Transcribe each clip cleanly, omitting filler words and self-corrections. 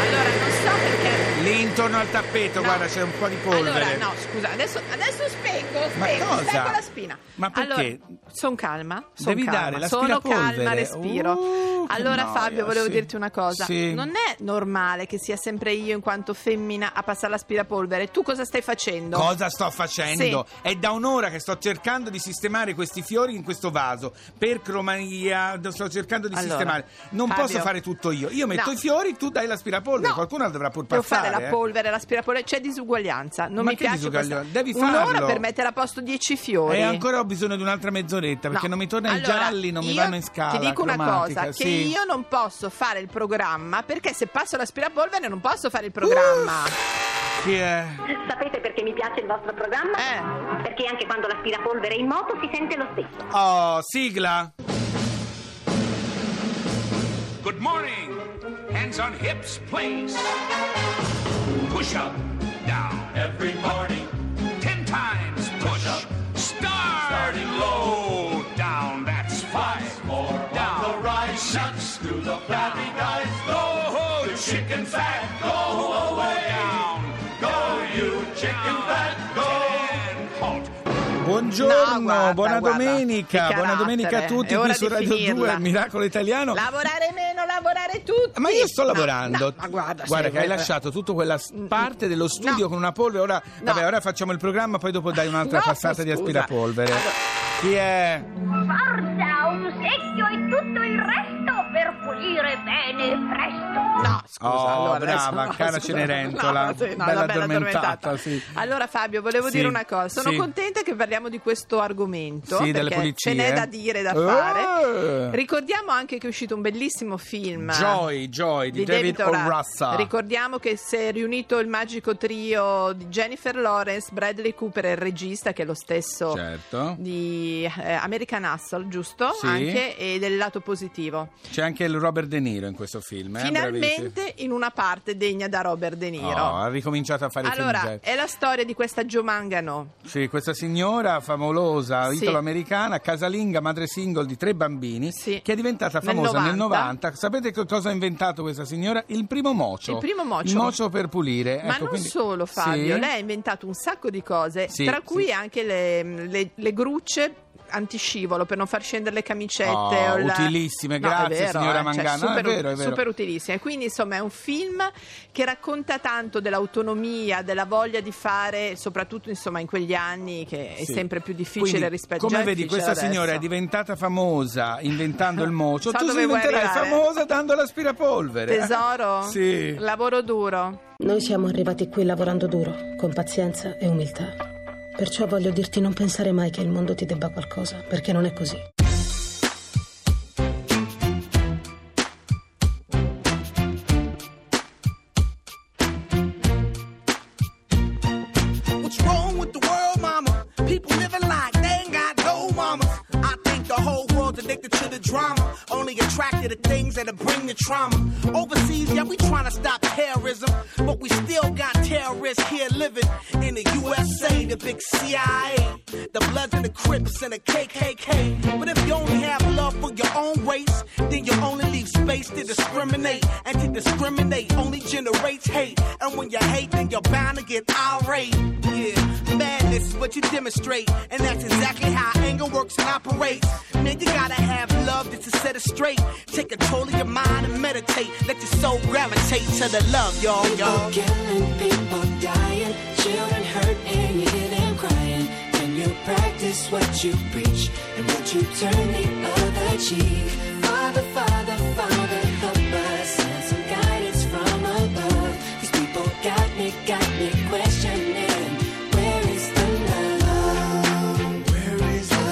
Allora, non so perché... Lì intorno al tappeto, no, guarda, c'è un po' di polvere. Allora, no, scusa, adesso spengo la spina. Ma perché? Allora, sono calma, dare la sono calma, respiro. Allora, noia, Fabio, volevo dirti una cosa. Sì. Non è normale che sia sempre io, in quanto femmina, a passare l'aspirapolvere. Tu cosa stai facendo? Cosa sto facendo? Sì. È da un'ora che sto cercando di sistemare questi fiori in questo vaso. Per cromania, sto cercando di sistemare. Non posso fare tutto io. Io metto i fiori, tu dai l'aspirapolvere. No. Qualcuno dovrà pur passare. Devo fare la polvere, l'aspirapolvere. C'è disuguaglianza. Non mi piace questa. Devi farlo. Un'ora per mettere a posto 10 fiori. E ancora ho bisogno di un'altra mezz'oretta, perché non mi torna i gialli, non mi vanno in scala. Ti dico una cosa, che io non posso fare il programma, perché se passo l'aspirapolvere non posso fare il programma. Sapete perché mi piace il vostro programma? Perché anche quando l'aspirapolvere è in moto si sente lo stesso. Oh, sigla. Good morning. Hands on hips, please. Push up, down. Every morning. 10 times push up. Starting low, down. That's 5 more. Shuts through the flabby guys. Go, ho, chicken fat, go away. Down, go, you chicken fat, go. Halt. Buongiorno, buona domenica. Buona domenica a tutti qui su Radio 2, il Miracolo Italiano. Lavorare meno, lavorare tutti. Ma io sto lavorando. Ma guarda che hai lasciato tutta quella parte dello studio con una polvere. Ora, vabbè, ora facciamo il programma, poi dopo dai un'altra passata di aspirapolvere. Chi è? Forza, un secchio e tutto il resto per pulire bene presto. No, scusa, allora, brava, cara Cenerentola, bella addormentata, sì. Allora Fabio, volevo dire una cosa, sono contenta che parliamo di questo argomento, perché ce n'è da dire, da fare. Ricordiamo anche che è uscito un bellissimo film, Joy di David O'Russell. Ricordiamo che si è riunito il magico trio di Jennifer Lawrence, Bradley Cooper e il regista, che è lo stesso di American Hustle, giusto? Sì. Anche, e del lato positivo c'è anche il Robert De Niro in questo film, finalmente, bravissimo, in una parte degna da Robert De Niro. Ha ricominciato a fare film. È la storia di questa Gio Mangano, questa signora favolosa italo-americana, casalinga, madre single di 3 bambini, che è diventata famosa nel 90. Sapete che cosa ha inventato questa signora? Il primo mocio, il mocio per pulire, ma non solo, Fabio, lei ha inventato un sacco di cose, tra cui anche le grucce antiscivolo per non far scendere le camicette. Utilissime, grazie, vero, signora Mangano, cioè, è vero. Super utilissime. Quindi insomma è un film che racconta tanto dell'autonomia, della voglia di fare, soprattutto insomma in quegli anni che è sempre più difficile. Quindi, rispetto a come vedi, questa signora è diventata famosa inventando il mocio, tu diventerai famosa dando l'aspirapolvere, tesoro. Lavoro duro. Noi siamo arrivati qui lavorando duro, con pazienza e umiltà. Perciò voglio dirti, non pensare mai che il mondo ti debba qualcosa, perché non è così. What's wrong with the world, mama? People living like they ain't got no mama. I think the whole world's addicted to the drama. Only attracted to things that'll bring the trauma. Overseas, yeah, we trying to stop terrorism, but we still got terrorists here living in the USA, the big CIA, the Bloods and the Crips and the KKK. But if you only have love for your own race, then you only leave space to discriminate, and to discriminate only generates hate. And when you hate, then you're bound to get irate. Yeah, madness is what you demonstrate, and that's exactly how anger works and operates. Man, you gotta have love just to set it straight. Take control of your mind and meditate. Let your soul gravitate to the love, y'all. People killing, people dying, children hurt, and you hear them crying. When you practice what you preach, and what you turn the other cheek. Father, Father, Father, help us, send some guidance from above. These people got me questioning. Where is the love? Where is the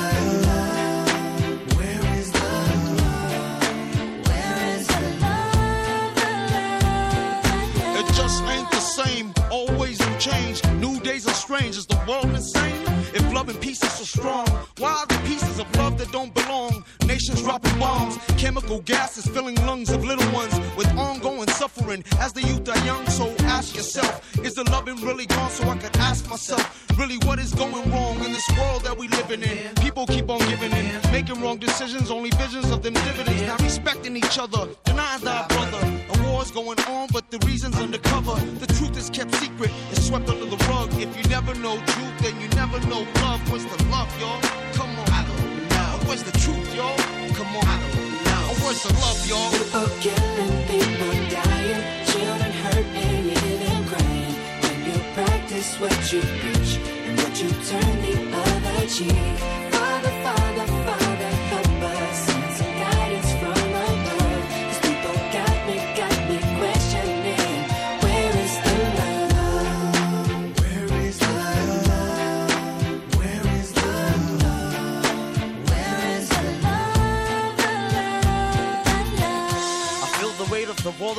love? Where is the love? Where is the love? The love? It just ain't the same. Always new change. New days are strange. Is the world insane? If love and peace is so strong, why are the pieces of love that don't belong? Nation politicians dropping bombs, chemical gases filling lungs of little ones with ongoing suffering as the youth are young. So ask yourself, is the loving really gone? So I could ask myself, really what is going wrong in this world that we living in? People keep on giving in, making wrong decisions, only visions of them dividends, not respecting each other, denying thy brother. A war's going on, but the reason's undercover. The truth is kept secret, it's swept under the rug. If you never know truth, then you never know love. What's the love, y'all? Come on, I don't know. What's the truth, y'all? Come on, I don't know. What's the love, y'all? People killing, people dying, children hurting, even crying. When you practice what you preach and what you turn the other cheek, Father, Father, Father, help us. Send some guidance from above. 'Cause people got me questioning. Where is the love? Where is the love? Where is the love? Where is the love? The love, the love. I feel the weight of the world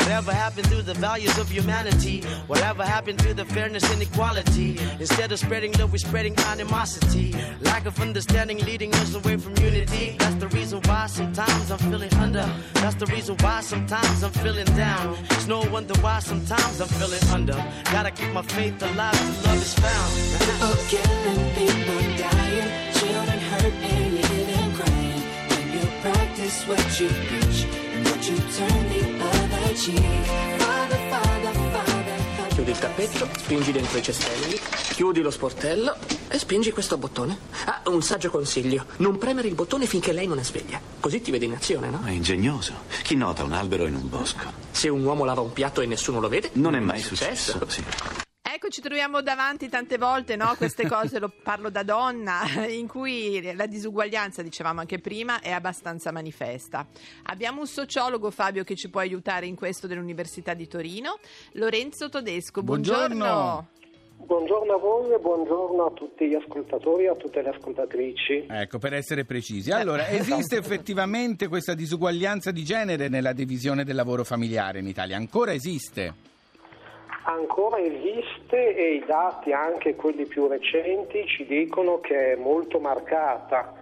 Whatever happened to the values of humanity? Whatever happened to the fairness and equality? Instead of spreading love, we're spreading animosity. Lack of understanding leading us away from unity. That's the reason why sometimes I'm feeling under. That's the reason why sometimes I'm feeling down. It's no wonder why sometimes I'm feeling under. Gotta keep my faith alive till love is found. People killing, people dying, children hurting, even crying. When you practice what you preach and what you turn the other cheek. Father, Father, Father. Chiudi il cappello, spingi dentro i cestelli, chiudi lo sportello e spingi questo bottone. Ah, un saggio consiglio. Non premere il bottone finché lei non è sveglia. Così ti vede in azione, no? È ingegnoso. Chi nota un albero in un bosco? Se un uomo lava un piatto e nessuno lo vede, non è mai successo. Sì. Ecco, ci troviamo davanti tante volte, no? Queste cose, lo parlo da donna, in cui la disuguaglianza, dicevamo anche prima, è abbastanza manifesta. Abbiamo un sociologo, Fabio, che ci può aiutare in questo dell'Università di Torino, Lorenzo Todesco. Buongiorno. Buongiorno a voi e buongiorno a tutti gli ascoltatori e a tutte le ascoltatrici. Ecco, per essere precisi. Allora, esiste effettivamente questa disuguaglianza di genere nella divisione del lavoro familiare in Italia? Ancora esiste? Ancora esiste e i dati, anche quelli più recenti, ci dicono che è molto marcata,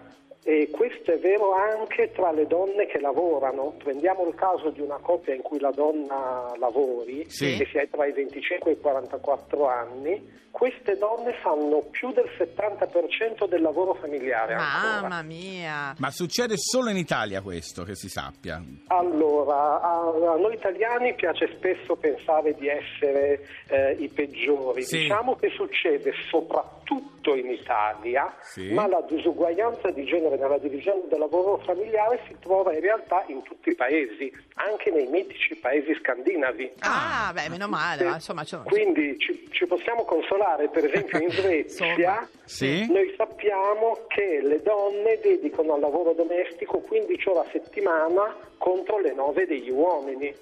e questo è vero anche tra le donne che lavorano. Prendiamo il caso di una coppia in cui la donna lavori, sì, che sia tra i 25 e i 44 anni, queste donne fanno più del 70% del lavoro familiare. Mamma mia! Ma succede solo in Italia questo, che si sappia? Allora, a noi italiani piace spesso pensare di essere i peggiori, sì, diciamo che succede soprattutto in Italia, sì, ma la disuguaglianza di genere nella divisione del lavoro familiare si trova in realtà in tutti i paesi, anche nei mitici paesi scandinavi. Ah, beh, meno male, insomma. Quindi ci possiamo consolare, per esempio in Svezia, sì, noi sappiamo che le donne dedicano al lavoro domestico 15 ore a settimana contro le 9 degli uomini.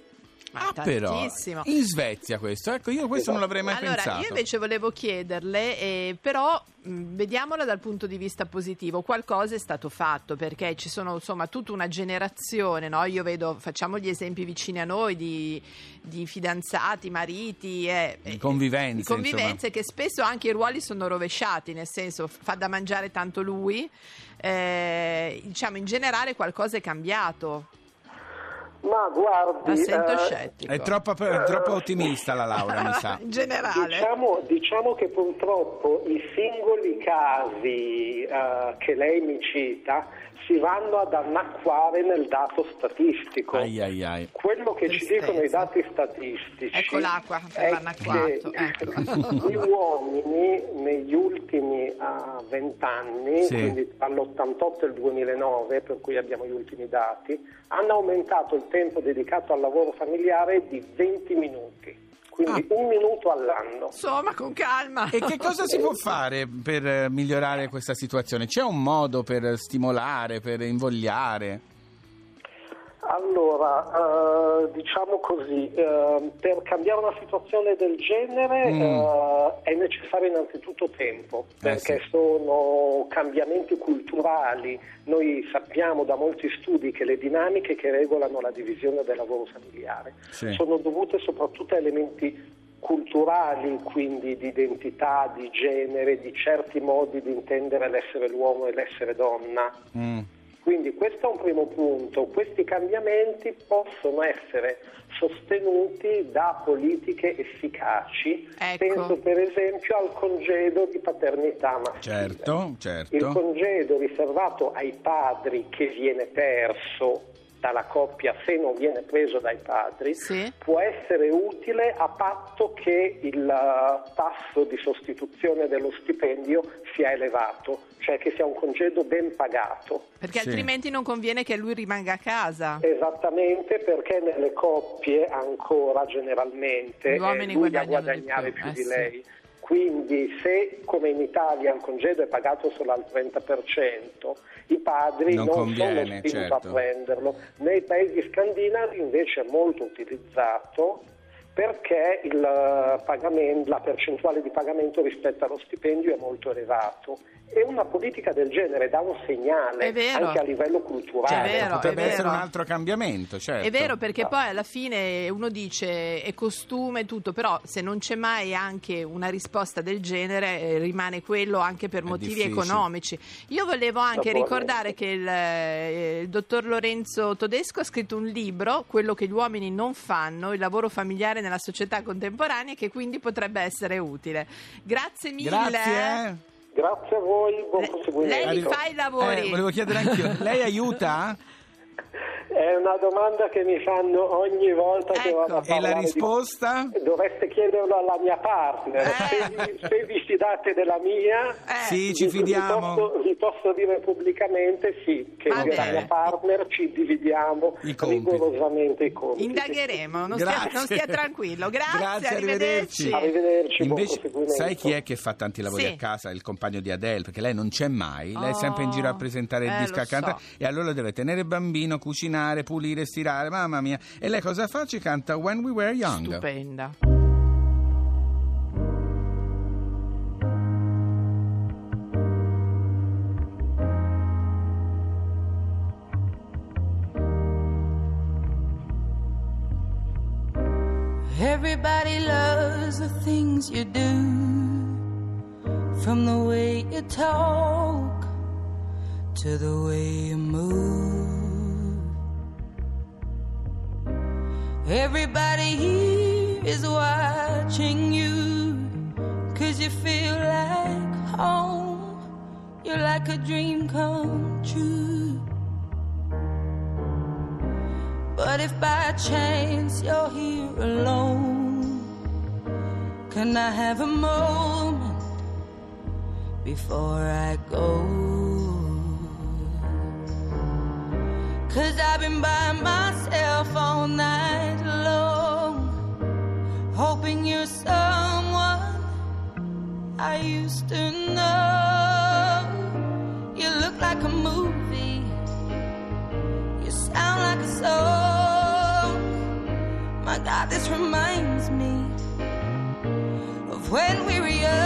Ah, tantissimo. Però in Svezia questo, ecco, io questo non l'avrei mai pensato. Allora, io invece volevo chiederle, però vediamola dal punto di vista positivo. Qualcosa è stato fatto, perché ci sono, insomma, tutta una generazione, no? Io vedo, facciamo gli esempi vicini a noi di fidanzati, mariti, convivenze, che spesso anche i ruoli sono rovesciati, nel senso fa da mangiare tanto lui, diciamo in generale qualcosa è cambiato. Ma guardi, la sento scettico. È troppo ottimista la Laura, mi sa. In generale. Diciamo che purtroppo i singoli casi che lei mi cita si vanno ad annacquare nel dato statistico. Ai. Quello che tristezza. Ci dicono i dati statistici. Ecco l'acqua per l'annacquato. Ecco. Gli uomini negli ultimi 20 anni, sì, quindi dall'88 e il 2009, per cui abbiamo gli ultimi dati, hanno aumentato il tempo dedicato al lavoro familiare di 20 minuti, quindi un minuto all'anno. Insomma, con calma. E che cosa si può fare per migliorare questa situazione? C'è un modo per stimolare, per invogliare? Allora, diciamo così, per cambiare una situazione del genere è necessario innanzitutto tempo, perché sono cambiamenti culturali. Noi sappiamo da molti studi che le dinamiche che regolano la divisione del lavoro familiare sono dovute soprattutto a elementi culturali, quindi di identità, di genere, di certi modi di intendere l'essere l'uomo e l'essere donna. Quindi questo è un primo punto. Questi cambiamenti possono essere sostenuti da politiche efficaci. Ecco. Penso per esempio al congedo di paternità maschile. Certo. Il congedo riservato ai padri, che viene perso dalla coppia se non viene preso dai padri, può essere utile a patto che il tasso di sostituzione dello stipendio sia elevato, cioè che sia un congedo ben pagato. Perché altrimenti non conviene che lui rimanga a casa. Esattamente, perché nelle coppie ancora generalmente lui va a guadagnare più di lei. Quindi se, come in Italia, il congedo è pagato solo al 30%, i padri non sono spinti a prenderlo. Nei paesi scandinavi invece è molto utilizzato, perché la percentuale di pagamento rispetto allo stipendio è molto elevato, e una politica del genere dà un segnale anche a livello culturale. Potrebbe essere un altro cambiamento, certo. È vero, perché poi alla fine uno dice è costume tutto, però se non c'è mai anche una risposta del genere rimane quello anche per motivi economici. Io volevo anche ricordare che il dottor Lorenzo Todesco ha scritto un libro, Quello che gli uomini non fanno, il lavoro familiare nella società contemporanea, che quindi potrebbe essere utile. Grazie mille. Grazie a voi, buon proseguimento. Lei fa i lavori. Volevo chiedere anch'io, lei aiuta? È una domanda che mi fanno ogni volta che vado a parlare. E la risposta? Dovreste chiederlo alla mia partner. Se vi fidate della mia, sì, ci fidiamo. Vi posso dire pubblicamente che io e la mia partner ci dividiamo rigorosamente i compiti. Indagheremo, non stia tranquillo. Grazie, arrivederci. Invece, sai chi è che fa tanti lavori a casa? Il compagno di Adele, perché lei non c'è mai. Lei è sempre in giro a presentare il disco a cantare, e allora deve tenere bambino, cucinare, pulire, stirare, mamma mia. E lei cosa fa? Ci canta When We Were Young. Stupenda. Everybody loves the things you do, from the way you talk to the way you move. Everybody here is watching you, 'cause you feel like home. You're like a dream come true. But if by chance you're here alone, can I have a moment before I go? 'Cause I've been by myself all night long, hoping you're someone I used to know. You look like a movie, you sound like a song. My God, this reminds me of when we were young.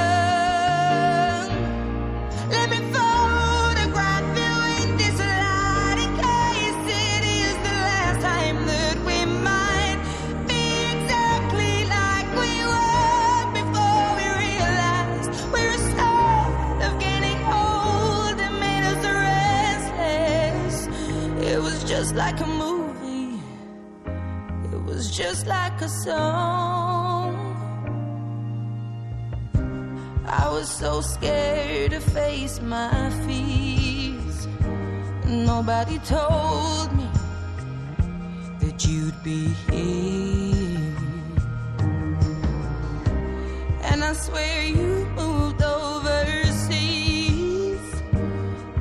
Just like a movie, it was just like a song. I was so scared to face my fears, and nobody told me that you'd be here. And I swear you moved overseas,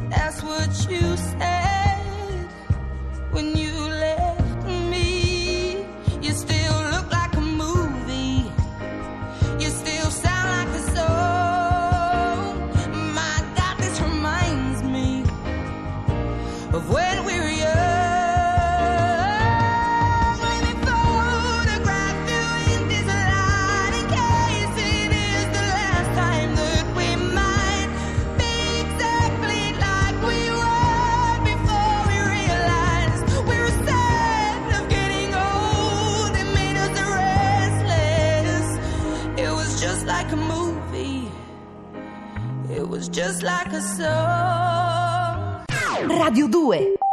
that's what you said. When you left me, you still look like a movie, you still sound like a song. My God, this reminds me of when we were young. just like a song. Radio 2